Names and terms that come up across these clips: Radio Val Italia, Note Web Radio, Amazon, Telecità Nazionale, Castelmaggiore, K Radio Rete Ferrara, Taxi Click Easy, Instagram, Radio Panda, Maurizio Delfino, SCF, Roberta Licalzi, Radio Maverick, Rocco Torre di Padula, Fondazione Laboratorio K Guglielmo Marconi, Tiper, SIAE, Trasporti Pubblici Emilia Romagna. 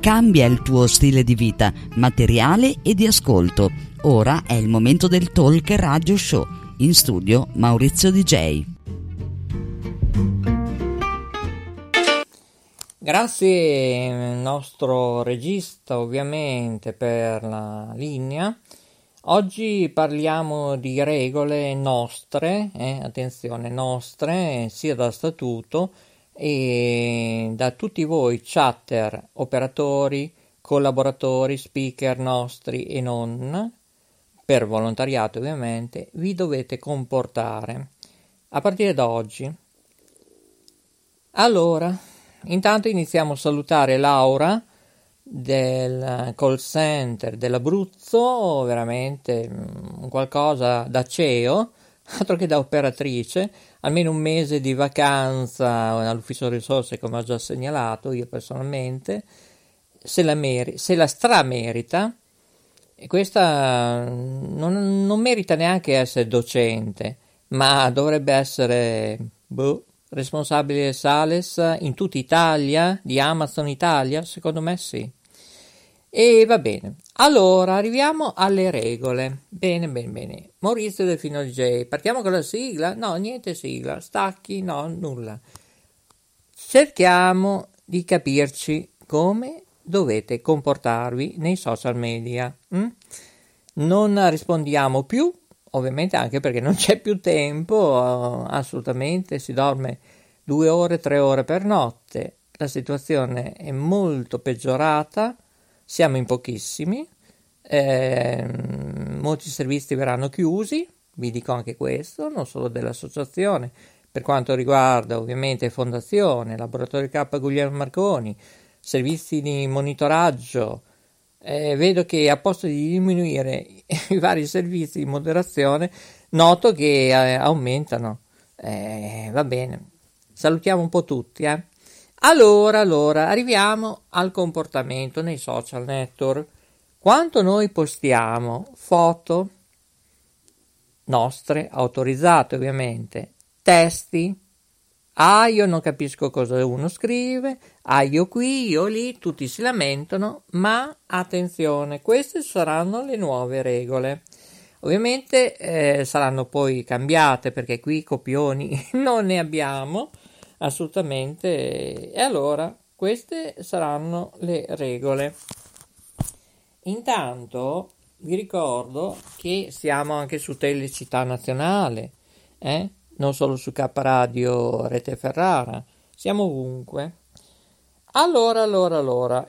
Cambia il tuo stile di vita, materiale e di ascolto. Ora è il momento del Talk Radio Show. In studio Maurizio DJ. Grazie al nostro regista ovviamente per la linea. Oggi parliamo di regole nostre, attenzione, nostre, sia da statuto e da tutti voi chatter, operatori, collaboratori, speaker nostri e non, per volontariato ovviamente, vi dovete comportare a partire da oggi. Allora, intanto iniziamo a salutare Laura del call center dell'Abruzzo, veramente qualcosa da CEO, altro che da operatrice, almeno un mese di vacanza all'ufficio risorse, come ho già segnalato io personalmente, se la stramerita, e questa non merita neanche essere docente, ma dovrebbe essere responsabile sales in tutta Italia, di Amazon Italia, secondo me sì. E va bene, allora arriviamo alle regole. Bene. Maurizio Delfino J, partiamo con la sigla? No, niente sigla. Stacchi? No, nulla. Cerchiamo di capirci come dovete comportarvi nei social media. Non rispondiamo più, ovviamente, anche perché non c'è più tempo, assolutamente, si dorme 2 ore, 3 ore per notte. La situazione è molto peggiorata. Siamo in pochissimi, molti servizi verranno chiusi, vi dico anche questo, non solo dell'associazione, per quanto riguarda ovviamente Fondazione, Laboratorio K Guglielmo Marconi, servizi di monitoraggio. Vedo che a posto di diminuire i vari servizi di moderazione, noto che aumentano. Va bene, salutiamo un po' tutti, Allora, arriviamo al comportamento nei social network. Quanto noi postiamo foto nostre, autorizzate ovviamente, testi, io non capisco cosa uno scrive, io qui, io lì, tutti si lamentano, ma attenzione, queste saranno le nuove regole. Ovviamente saranno poi cambiate, perché qui copioni non ne abbiamo, assolutamente. E allora queste saranno le regole. Intanto vi ricordo che siamo anche su Telecità Nazionale, non solo su K Radio Rete Ferrara, siamo ovunque. Allora,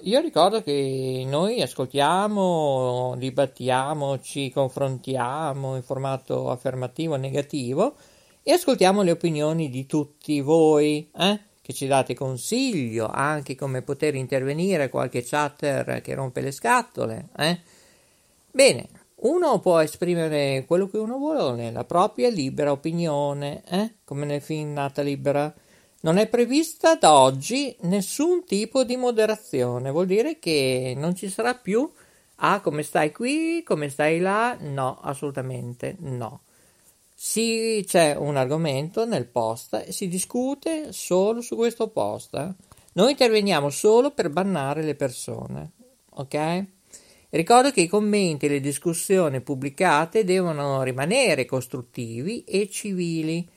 io ricordo che noi ascoltiamo, dibattiamo, ci confrontiamo in formato affermativo e negativo, e ascoltiamo le opinioni di tutti voi, che ci date consiglio, anche come poter intervenire, qualche chatter che rompe le scatole. Bene, uno può esprimere quello che uno vuole, la propria libera opinione, come nel film Nata Libera. Non è prevista da oggi nessun tipo di moderazione, vuol dire che non ci sarà più come stai qui, come stai là, no, assolutamente no. Sì, c'è un argomento nel post e si discute solo su questo post. Noi interveniamo solo per bannare le persone, ok? Ricordo che i commenti e le discussioni pubblicate devono rimanere costruttivi e civili,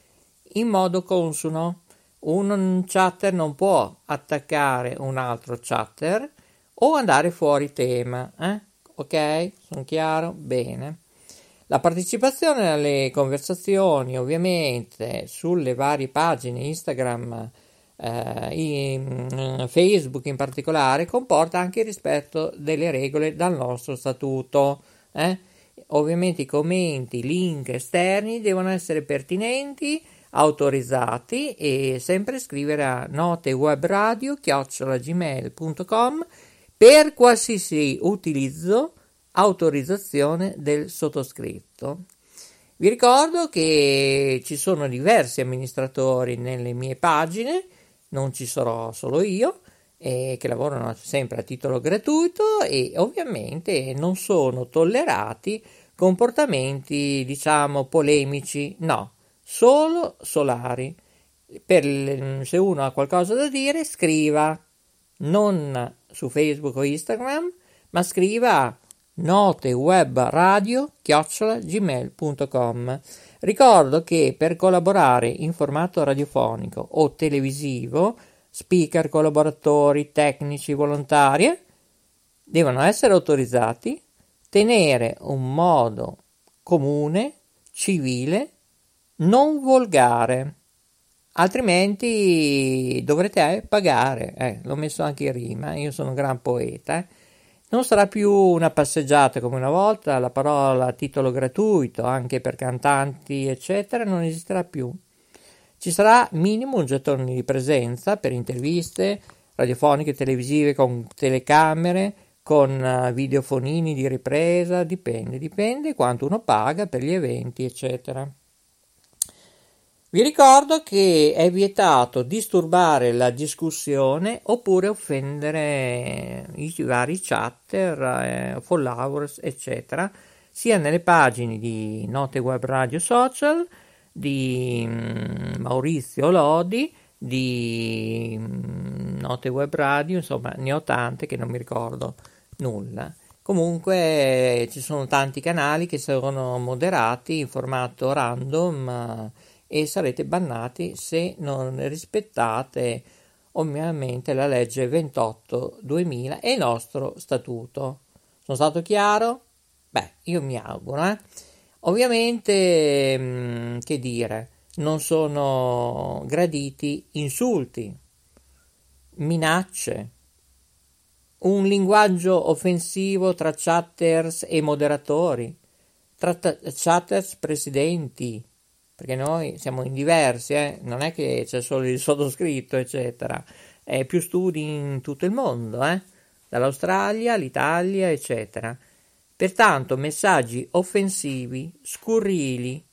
in modo consono. Un chatter non può attaccare un altro chatter o andare fuori tema, ok? Sono chiaro? Bene. La partecipazione alle conversazioni ovviamente sulle varie pagine Instagram, Facebook in particolare, comporta anche il rispetto delle regole dal nostro statuto. Ovviamente i commenti, link esterni devono essere pertinenti, autorizzati, e sempre scrivere a notewebradio@gmail.com per qualsiasi utilizzo, autorizzazione del sottoscritto. Vi ricordo che ci sono diversi amministratori nelle mie pagine, non ci sarò solo io, che lavorano sempre a titolo gratuito, e ovviamente non sono tollerati comportamenti, diciamo, polemici, no, solo solari. Se uno ha qualcosa da dire, scriva, non su Facebook o Instagram, ma scriva notewebradio@gmail.com. Ricordo che per collaborare in formato radiofonico o televisivo, speaker, collaboratori, tecnici, volontari devono essere autorizzati, tenere un modo comune, civile, non volgare, altrimenti dovrete pagare. L'ho messo anche in rima, io sono un gran poeta. Non sarà più una passeggiata come una volta, la parola a titolo gratuito, anche per cantanti, eccetera, non esisterà più. Ci sarà minimo un gettone di presenza per interviste radiofoniche, televisive, con telecamere, con videofonini di ripresa, dipende quanto uno paga per gli eventi, eccetera. Vi ricordo che è vietato disturbare la discussione oppure offendere i vari chatter, followers, eccetera, sia nelle pagine di Note Web Radio Social, di Maurizio Lodi, di Note Web Radio, insomma ne ho tante che non mi ricordo nulla. Comunque ci sono tanti canali che sono moderati in formato random, e sarete bannati se non rispettate ovviamente la legge 28/2000 e il nostro statuto. Sono stato chiaro? Beh, io mi auguro. Ovviamente, che dire, non sono graditi insulti, minacce, un linguaggio offensivo tra chatters e moderatori, tra chatters presidenti, perché noi siamo in diversi, non è che c'è solo il sottoscritto, eccetera. È più studi in tutto il mondo, dall'Australia all'Italia, eccetera. Pertanto messaggi offensivi, scurrili,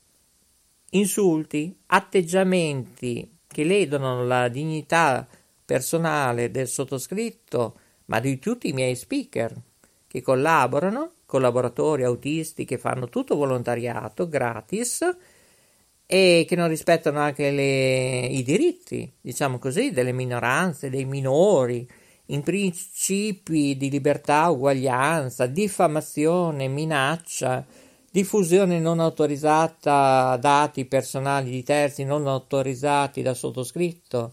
insulti, atteggiamenti che ledono la dignità personale del sottoscritto, ma di tutti i miei speaker che collaborano, collaboratori, autisti che fanno tutto volontariato gratis, e che non rispettano anche i diritti, diciamo così, delle minoranze, dei minori, in principi di libertà, uguaglianza, diffamazione, minaccia, diffusione non autorizzata, dati personali di terzi non autorizzati da sottoscritto.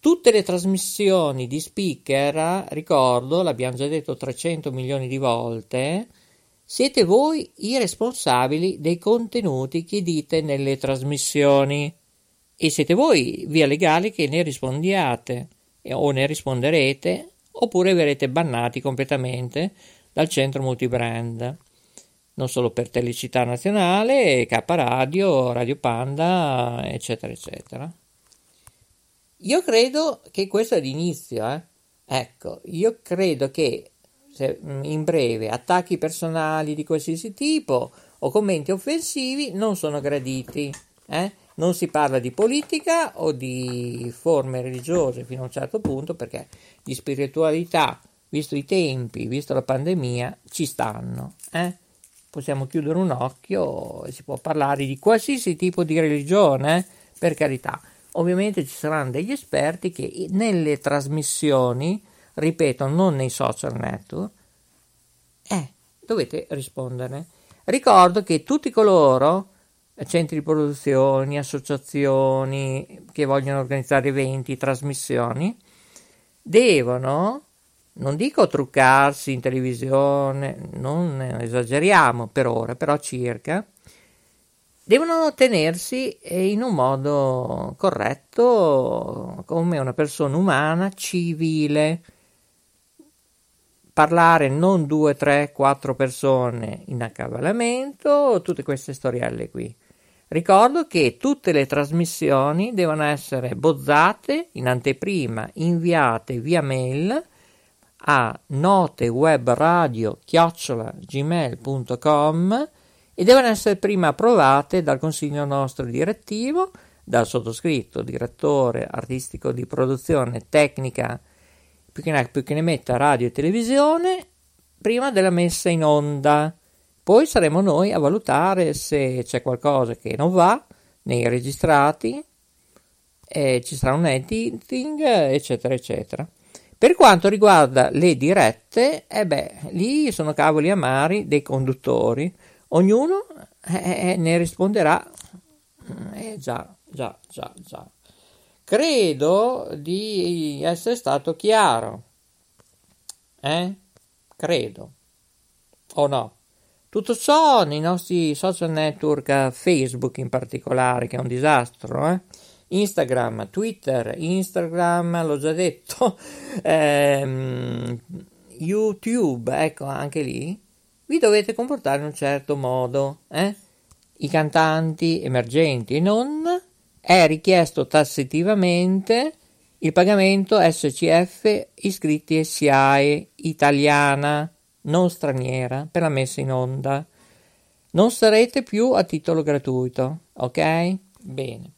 Tutte le trasmissioni di speaker, ricordo, l'abbiamo già detto 300 milioni di volte, siete voi i responsabili dei contenuti che dite nelle trasmissioni e siete voi via legale che ne rispondiate o ne risponderete, oppure verrete bannati completamente dal centro multibrand, non solo per Telecità Nazionale, K Radio, Radio Panda, eccetera eccetera. Io credo che questo è l'inizio, ecco, io credo che in breve attacchi personali di qualsiasi tipo o commenti offensivi non sono graditi, non si parla di politica o di forme religiose fino a un certo punto, perché di spiritualità, visto i tempi, visto la pandemia, ci stanno, possiamo chiudere un occhio e si può parlare di qualsiasi tipo di religione, per carità. Ovviamente ci saranno degli esperti che nelle trasmissioni, ripeto, non nei social network, dovete rispondere. Ricordo che tutti coloro, centri di produzioni, associazioni che vogliono organizzare eventi, trasmissioni, devono, non dico truccarsi in televisione, non esageriamo per ora, però circa, devono tenersi in un modo corretto, come una persona umana, civile. Parlare non 2, 3, 4 persone in accavallamento, tutte queste storielle qui. Ricordo che tutte le trasmissioni devono essere bozzate in anteprima, inviate via mail a notewebradio@gmail.com e devono essere prima approvate dal consiglio nostro direttivo, dal sottoscritto, direttore artistico di produzione, tecnica più che ne metta radio e televisione prima della messa in onda. Poi saremo noi a valutare se c'è qualcosa che non va nei registrati, ci sarà un editing, eccetera, eccetera. Per quanto riguarda le dirette, lì sono cavoli amari dei conduttori. Ognuno ne risponderà. Già. Credo di essere stato chiaro. Credo. O no? Tutto ciò nei nostri social network, Facebook in particolare, che è un disastro, Instagram, Twitter, l'ho già detto, YouTube, ecco, anche lì, vi dovete comportare in un certo modo, I cantanti emergenti e non, è richiesto tassativamente il pagamento SCF iscritti e SIAE italiana, non straniera, per la messa in onda. Non sarete più a titolo gratuito, ok? Bene.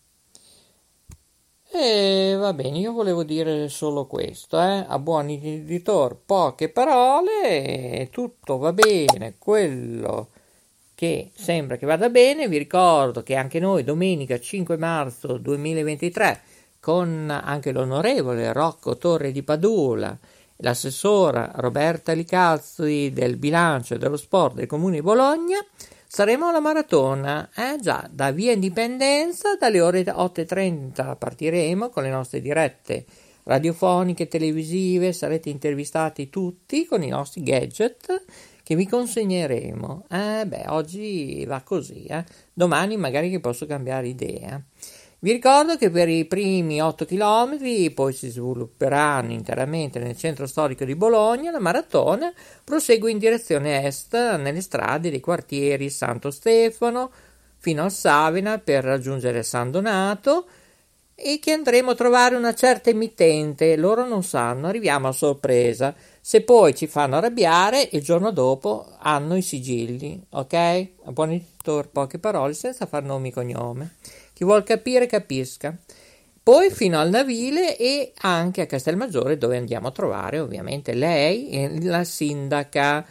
E va bene, io volevo dire solo questo, a buon editor poche parole, tutto va bene, quello che sembra che vada bene. Vi ricordo che anche noi domenica 5 marzo 2023 con anche l'onorevole Rocco Torre di Padula, l'assessora Roberta Licalzi del bilancio e dello sport del Comune di Bologna, saremo alla maratona, da Via Indipendenza, dalle ore 8.30 partiremo con le nostre dirette radiofoniche, televisive, sarete intervistati tutti con i nostri gadget che vi consegneremo. Oggi va così, domani magari che posso cambiare idea. Vi ricordo che per i primi 8 km poi si svilupperanno interamente nel centro storico di Bologna, la maratona prosegue in direzione est nelle strade dei quartieri Santo Stefano fino al Savena per raggiungere San Donato e che andremo a trovare una certa emittente, loro non sanno, arriviamo a sorpresa, se poi ci fanno arrabbiare il giorno dopo hanno i sigilli, ok? A buon editor poche parole senza far nomi e cognome. Chi vuol capire capisca. Poi fino al Navile e anche a Castelmaggiore, dove andiamo a trovare ovviamente lei e la sindaca,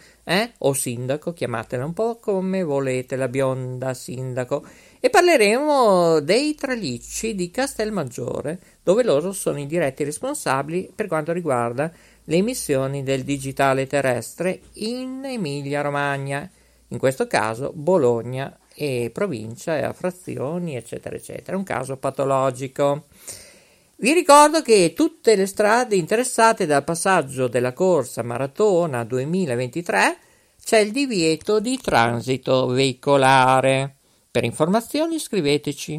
o sindaco, chiamatela un po' come volete, la bionda sindaco. E parleremo dei tralicci di Castelmaggiore, dove loro sono i diretti responsabili per quanto riguarda le emissioni del digitale terrestre in Emilia Romagna, in questo caso Bologna e provincia e a frazioni, eccetera eccetera, un caso patologico. Vi ricordo che tutte le strade interessate dal passaggio della corsa maratona 2023 c'è il divieto di transito veicolare. Per informazioni scriveteci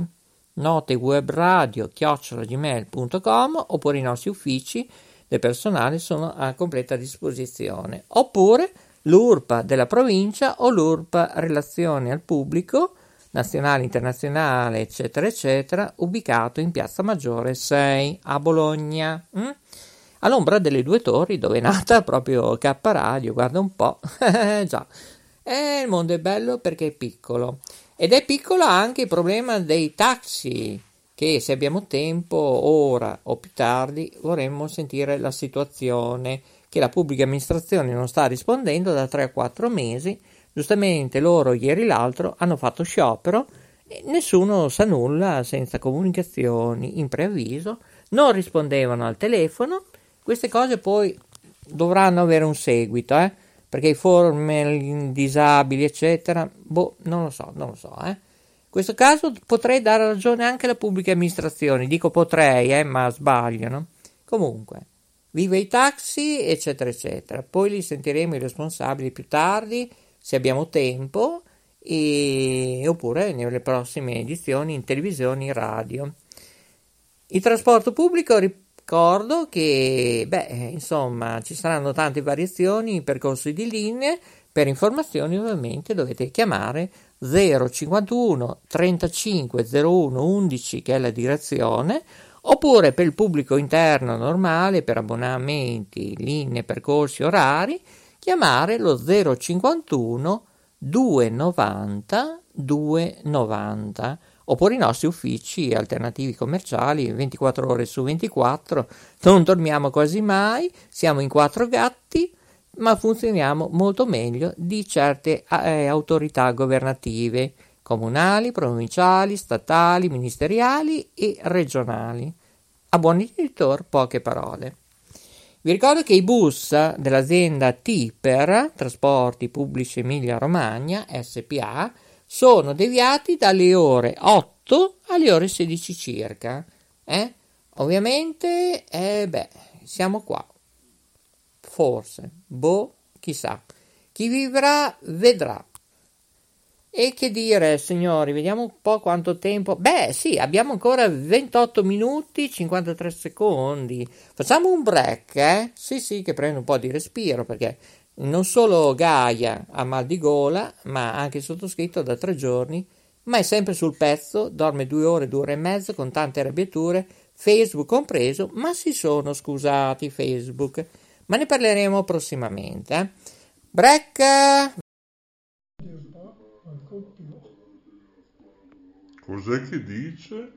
notewebradio@gmail.com oppure i nostri uffici del personale sono a completa disposizione, oppure l'URPA della provincia o l'URPA relazione al pubblico nazionale, internazionale, eccetera, eccetera, ubicato in Piazza Maggiore 6 a Bologna, all'ombra delle due torri dove è nata proprio K Radio, guarda un po', il mondo è bello perché è piccolo, ed è piccolo anche il problema dei taxi, che se abbiamo tempo, ora o più tardi, vorremmo sentire la situazione, che la pubblica amministrazione non sta rispondendo da 3 a 4 mesi, giustamente loro ieri l'altro hanno fatto sciopero e nessuno sa nulla, senza comunicazioni, in preavviso, non rispondevano al telefono. Queste cose poi dovranno avere un seguito, perché i forme disabili, eccetera, non lo so. In questo caso potrei dare ragione anche alla pubblica amministrazione, dico potrei, ma sbagliano. Comunque, viva i taxi, eccetera, eccetera. Poi li sentiremo i responsabili più tardi, se abbiamo tempo, oppure nelle prossime edizioni in televisione, in radio. Il trasporto pubblico, ricordo che, ci saranno tante variazioni, percorsi di linee. Per informazioni ovviamente dovete chiamare 051 35 01 11 che è la direzione, oppure per il pubblico interno normale, per abbonamenti, linee, percorsi, orari, chiamare lo 051 290 290 oppure i nostri uffici alternativi commerciali 24 ore su 24, non dormiamo quasi mai, siamo in 4 gatti, ma funzioniamo molto meglio di certe autorità governative, comunali, provinciali, statali, ministeriali e regionali. A buon intenditor, poche parole. Vi ricordo che i bus dell'azienda Tiper, Trasporti Pubblici Emilia Romagna, SPA, sono deviati dalle ore 8 alle ore 16 circa. Ovviamente, siamo qua. Forse, chissà. Chi vivrà, vedrà. E che dire, signori, vediamo un po' quanto tempo... abbiamo ancora 28 minuti, 53 secondi. Facciamo un break, Sì, che prendo un po' di respiro, perché non solo Gaia ha mal di gola, ma anche il sottoscritto da 3 giorni, ma è sempre sul pezzo, dorme 2 ore e mezzo con tante arrabbiature, Facebook compreso, ma si sono scusati Facebook. Ma ne parleremo prossimamente, Break! Cos'è che dice?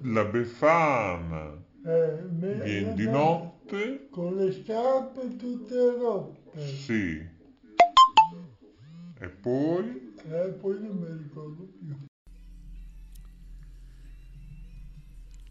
La befana. Viene di notte. Con le scarpe tutte rotte. Sì. E poi? Poi non mi ricordo più.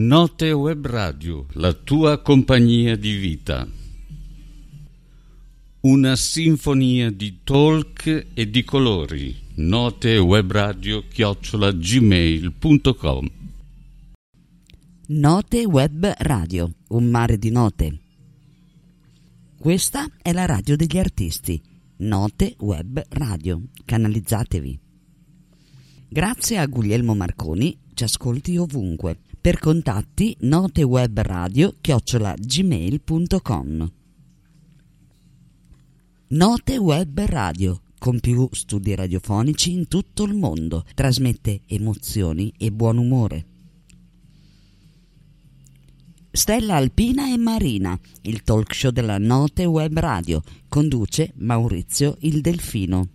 Note Web Radio, la tua compagnia di vita. Una sinfonia di talk e di colori. notewebradio@gmail.com. Note Web Radio, un mare di note. Questa è la radio degli artisti. Note Web Radio, canalizzatevi. Grazie a Guglielmo Marconi, ci ascolti ovunque. Per contatti notewebradio@gmail.com. Note Web Radio, con più studi radiofonici in tutto il mondo, trasmette emozioni e buon umore. Stella Alpina e Marina, il talk show della Note Web Radio, conduce Maurizio il Delfino.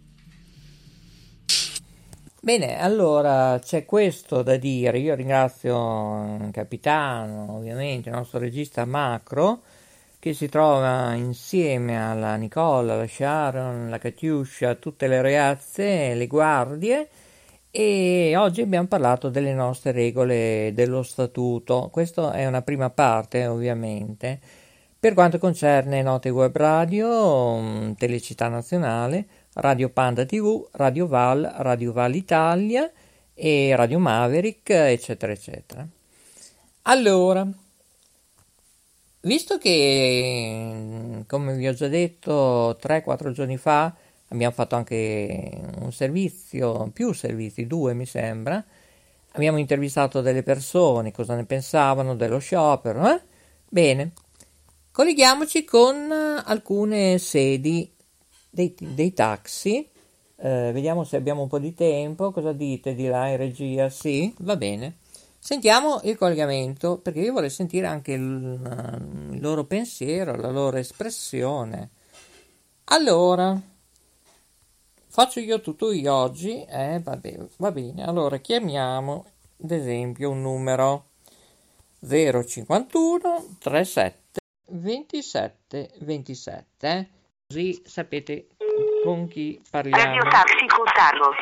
Bene, allora c'è questo da dire. Io ringrazio il capitano, ovviamente, il nostro regista Macro, che si trova insieme alla Nicola, la Sharon, la Catiuscia, tutte le ragazze, le guardie, e oggi abbiamo parlato delle nostre regole dello statuto. Questa è una prima parte, ovviamente. Per quanto concerne Note Web Radio, Telecità Nazionale, Radio Panda TV, Radio Val Italia e Radio Maverick, eccetera, eccetera. Allora, visto che, come vi ho già detto, 3-4 giorni fa abbiamo fatto anche un servizio, più servizi, 2 mi sembra, abbiamo intervistato delle persone, cosa ne pensavano dello sciopero, Bene, colleghiamoci con alcune sedi dei taxi, vediamo se abbiamo un po' di tempo. Cosa dite di là in regia? Sì, va bene, sentiamo il collegamento, perché io vorrei sentire anche il loro pensiero, la loro espressione. Allora, faccio io tutto io oggi, va bene. Allora chiamiamo ad esempio un numero 051 37 27 27, così sapete con chi parliamo. Radio Taxi con Carlo.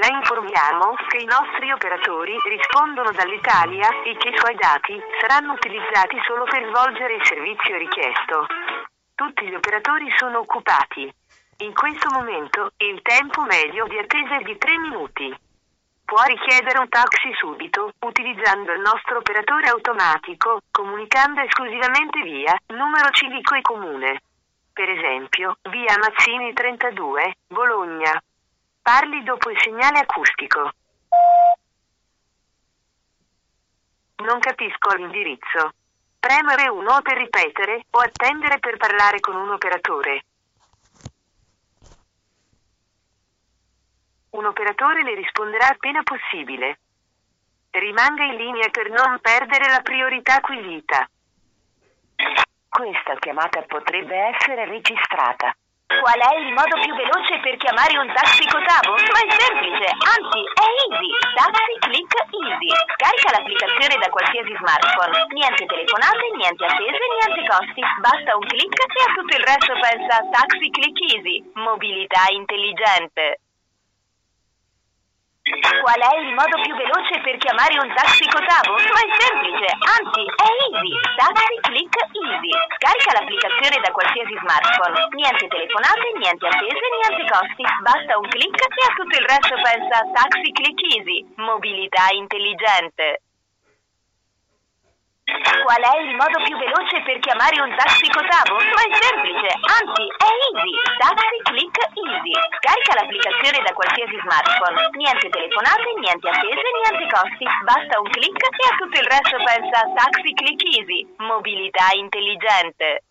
La informiamo che i nostri operatori rispondono dall'Italia e che i suoi dati saranno utilizzati solo per svolgere il servizio richiesto. Tutti gli operatori sono occupati. In questo momento il tempo medio di attesa è di 3 minuti. può richiedere un taxi subito, utilizzando il nostro operatore automatico, comunicando esclusivamente via numero civico e comune. Per esempio, via Mazzini 32, Bologna. Parli dopo il segnale acustico. Non capisco l'indirizzo. Premere 1 per ripetere, o attendere per parlare con un operatore. Un operatore le risponderà appena possibile. Rimanga in linea per non perdere la priorità acquisita. Questa chiamata potrebbe essere registrata. Qual è il modo più veloce per chiamare un taxi Cotavo? Ma è semplice, anzi è easy. Taxi Click Easy. Scarica l'applicazione da qualsiasi smartphone. Niente telefonate, niente attese, niente costi. Basta un click e a tutto il resto pensa Taxi Click Easy. Mobilità intelligente. Qual è il modo più veloce per chiamare un taxi Cotavo? Ma è semplice, anzi è easy. Taxi Click Easy. Scarica l'applicazione da qualsiasi smartphone. Niente telefonate, niente attese, niente costi. Basta un click e a tutto il resto pensa Taxi Click Easy. Mobilità intelligente. Qual è il modo più veloce per chiamare un taxi Cotavo? Ma è semplice, anzi è easy. Taxi Click Easy. Scarica l'applicazione da qualsiasi smartphone. Niente telefonate, niente attese, niente costi. Basta un click e a tutto il resto pensa Taxi Click Easy. Mobilità intelligente.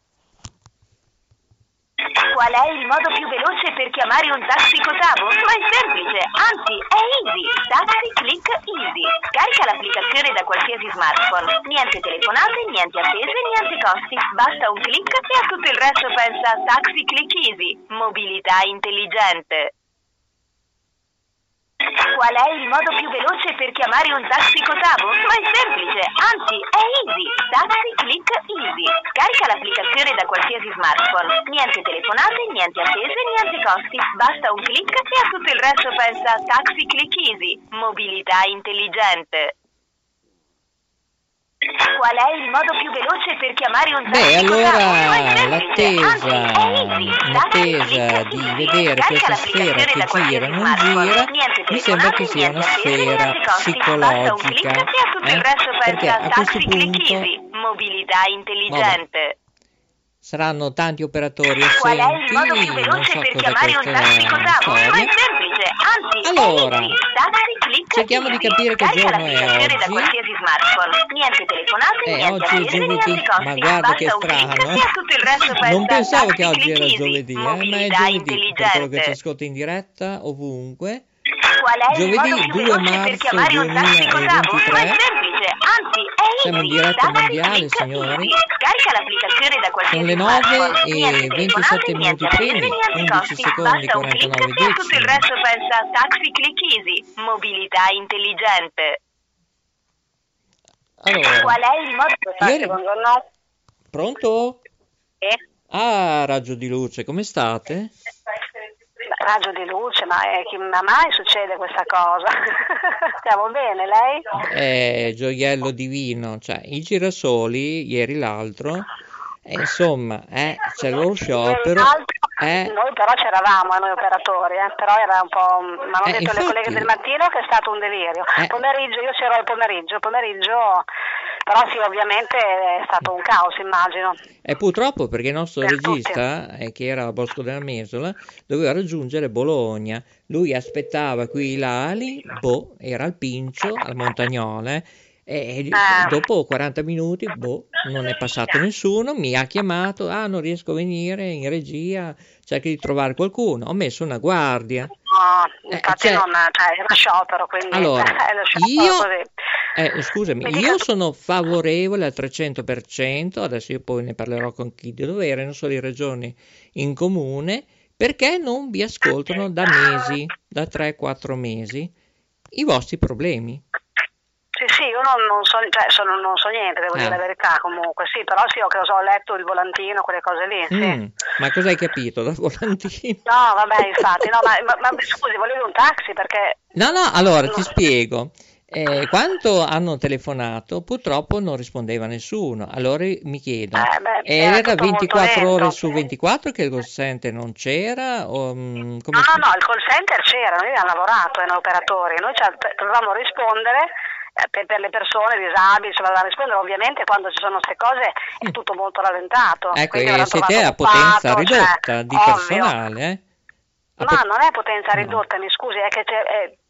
Qual è il modo più veloce per chiamare un taxi Cotavo? Ma è semplice, anzi è easy. Taxi Click Easy. Scarica l'applicazione da qualsiasi smartphone. Niente telefonate, niente attese, niente costi. Basta un click e a tutto il resto pensa Taxi Click Easy. Mobilità intelligente. Qual è il modo più veloce per chiamare un taxi Cotavo? Ma è semplice, anzi è easy. Taxi Click Easy. Scarica l'applicazione da qualsiasi smartphone. Niente telefonate, niente attese, niente costi. Basta un click e a tutto il resto pensa Taxi Click Easy. Mobilità intelligente. Qual è il modo più veloce per chiamare un taxi? Beh, allora l'attesa di vedere questa sfera che gira non gira, mi sembra che sia una sfera psicologica, perché a questo punto saranno tanti operatori assenti, non so cosa accadrà. Allora, cerchiamo di capire che giorno è oggi. Niente telefonate, niente oggi è giovedì, ma guarda che strano, non pensavo che oggi era giovedì, ma è giovedì, per quello che ci ascolta in diretta ovunque. Giovedì 2 marzo 2023. Siamo in diretta mondiale, signori. Sono le 9:27 primi, 11 secondi, 49 decimi. Tutto il resto pensa Taxi Click Easy, mobilità intelligente. Allora, qual è il modo? Secondo noi? Pronto? Ah, raggio di luce, come state? Raggio di luce, ma mai succede questa cosa? Stiamo bene, lei? Gioiello divino, cioè i girasoli, ieri l'altro, insomma, c'è lo sciopero. Noi però c'eravamo, noi operatori, però era un po'... Mi hanno detto le colleghe del mattino che è stato un delirio. Pomeriggio, io c'ero al pomeriggio, però sì, ovviamente è stato un caos, immagino. E purtroppo perché il nostro regista, che era a Bosco della Mesola, doveva raggiungere Bologna. Lui aspettava qui l'Ali, era al Pincio, al Montagnole, e dopo 40 minuti non è passato nessuno, mi ha chiamato, non riesco a venire in regia, cerca di trovare qualcuno, ho messo una guardia. No, infatti era sciopero, quindi allora, io sono favorevole al 300%, adesso io poi ne parlerò con chi di dovere, non solo le regioni in comune, perché non vi ascoltano da mesi, da 3-4 mesi, i vostri problemi. Sì, io non so niente, devo dire la verità, comunque, sì, però sì, ho letto il volantino, quelle cose lì, sì. Ma cosa hai capito dal volantino? No, vabbè, infatti, no, ma scusi, volevi un taxi perché... No, allora, ti spiego, Quando hanno telefonato purtroppo non rispondeva nessuno, allora mi chiedo, era 24 ore lento, su 24 che il call center non c'era? O, no, il call center c'era, noi abbiamo lavorato in operatori, noi dovevamo rispondere per le persone disabili, cioè da rispondere, ovviamente quando ci sono queste cose è tutto molto rallentato. Ecco, e siete a potenza ridotta, cioè, di ovvio. Personale, eh? No, non è potenza ridotta, mi scusi, è che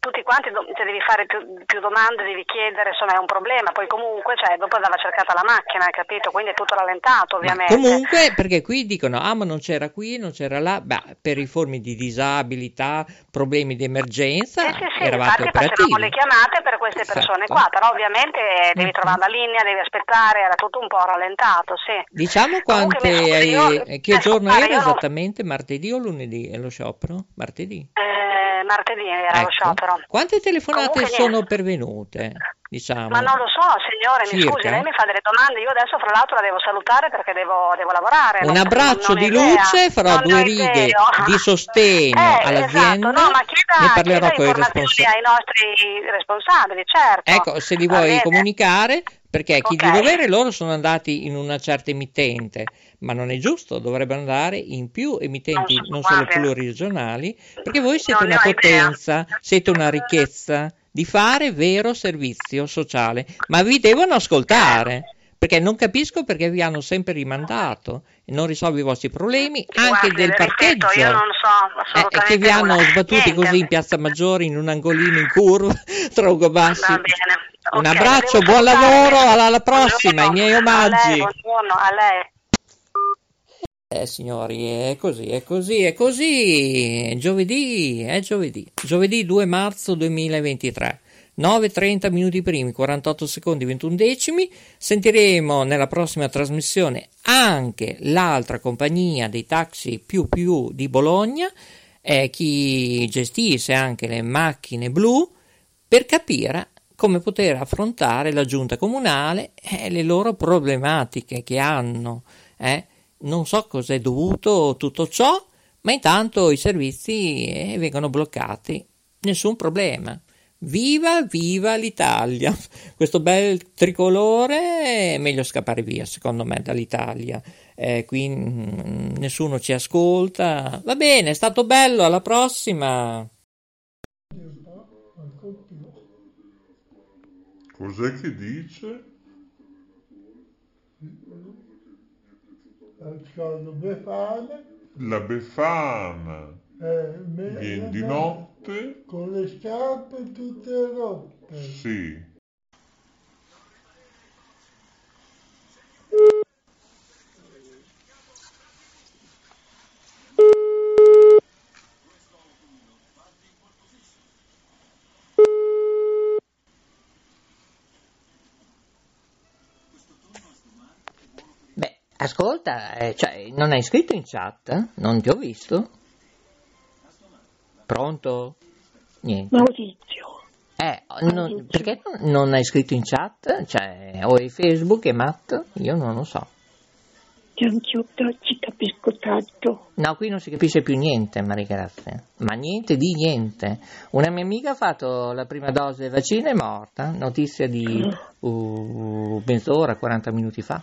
tutti quanti devi fare più domande, devi chiedere, insomma è un problema, poi comunque dopo andava cercata la macchina, hai capito? Quindi è tutto rallentato ovviamente. Ma comunque, perché qui dicono, ma non c'era qui, non c'era là, per i formi di disabilità, problemi di emergenza, eravate operativi. Facevamo le chiamate per queste persone qua, però ovviamente devi trovare la linea, devi aspettare, era tutto un po' rallentato, sì. Diciamo che giorno era esattamente, martedì o lunedì è lo sciopero? Martedì. Martedì era lo sciopero. Quante telefonate sono pervenute? Diciamo. Ma non lo so, signore, mi scusi, lei mi fa delle domande, io adesso fra l'altro la devo salutare perché devo lavorare. Un abbraccio di luce, farò due righe di sostegno all'azienda, esatto. Ma ne parlerò con i responsabili, ai nostri responsabili, certo. Ecco, se li vuoi comunicare, perché chi di dovere loro sono andati in una certa emittente, ma non è giusto, dovrebbero andare in più emittenti, non solo pluriregionali, perché voi siete una potenza, siete una ricchezza di fare vero servizio sociale, ma vi devono ascoltare, perché non capisco perché vi hanno sempre rimandato e non risolve i vostri problemi, anche del parcheggio, rispetto, io non so assolutamente che vi hanno sbattuti così in Piazza Maggiore, in un angolino in curva tra Ugobassi. Un abbraccio, buon lavoro, alla prossima, buongiorno, i miei omaggi a lei, buongiorno a lei. Signori, è così, giovedì 2 marzo 2023, 9:30 minuti primi, 48 secondi, 21 decimi, sentiremo nella prossima trasmissione anche l'altra compagnia dei taxi più di Bologna, chi gestisce anche le macchine blu, per capire come poter affrontare la giunta comunale e le loro problematiche che hanno, Non so cos'è dovuto tutto ciò, ma intanto i servizi vengono bloccati. Nessun problema. Viva l'Italia! Questo bel tricolore è meglio scappare via, secondo me, dall'Italia. Qui nessuno ci ascolta. Va bene, è stato bello, alla prossima! Cos'è che dice? La Befana viene di notte con le scarpe tutte rotte. Sì. Ascolta, non hai scritto in chat? Non ti ho visto? Pronto? Niente. Maurizio. Maurizio. Perché non hai scritto in chat? O è Facebook, è Matt? Io non lo so. Anch'io ci capisco tanto. No, qui non si capisce più niente, Maria Grazia. Ma niente di niente. Una mia amica ha fatto la prima dose del vaccino e è morta. Notizia di mezz'ora, 40 minuti fa.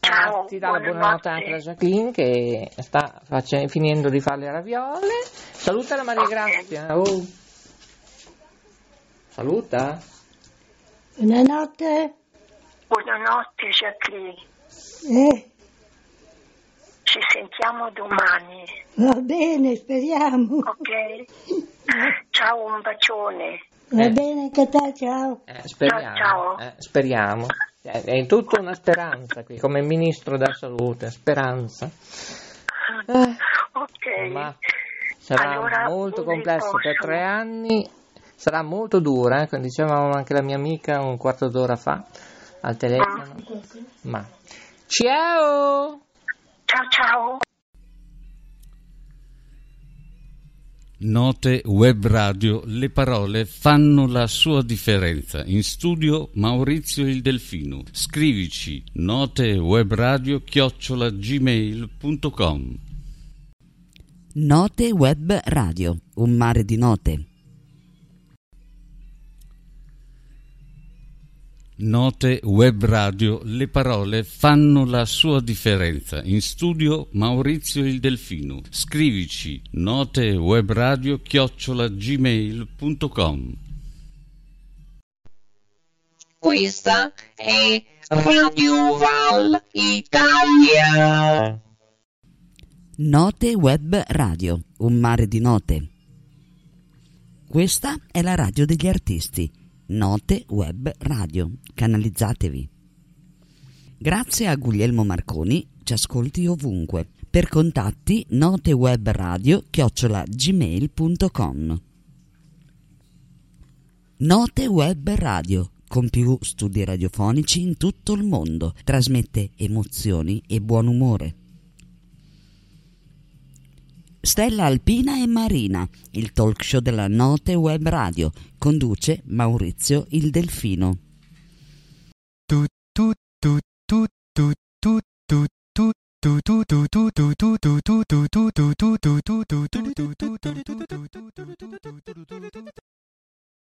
Ciao, ti dà la buonanotte anche la Jacqueline che sta finendo di fare le raviole. Saluta la Maria Grazia. Oh. Saluta. Buonanotte. Buonanotte Jacqueline. Ci sentiamo domani. Va bene, speriamo. Ok. Ciao, un bacione. Va bene anche te, ciao. Speriamo, ciao. Speriamo. È tutta una speranza qui, come ministro della salute, speranza. Ok. Ma sarà allora, molto complesso per 3 anni, sarà molto dura, come diceva anche la mia amica un quarto d'ora fa al telefono. Ma Ciao! Ciao ciao! Note Web Radio, le parole fanno la sua differenza. In studio Maurizio il Delfino. Scrivici notewebradio@gmail.com. Note Web Radio, un mare di note. Note Web Radio, le parole fanno la sua differenza. In studio Maurizio il Delfino. Scrivici notewebradio@gmail.com. Questa è Radio Val Italia. Note Web Radio, un mare di note. Questa è la radio degli artisti. Note Web Radio, canalizzatevi. Grazie a Guglielmo Marconi, ci ascolti ovunque. Per contatti notewebradio@gmail.com. Note Web Radio, con più studi radiofonici in tutto il mondo, trasmette emozioni e buon umore. Stella Alpina e Marina, il talk show della Note Web Radio, conduce Maurizio il Delfino.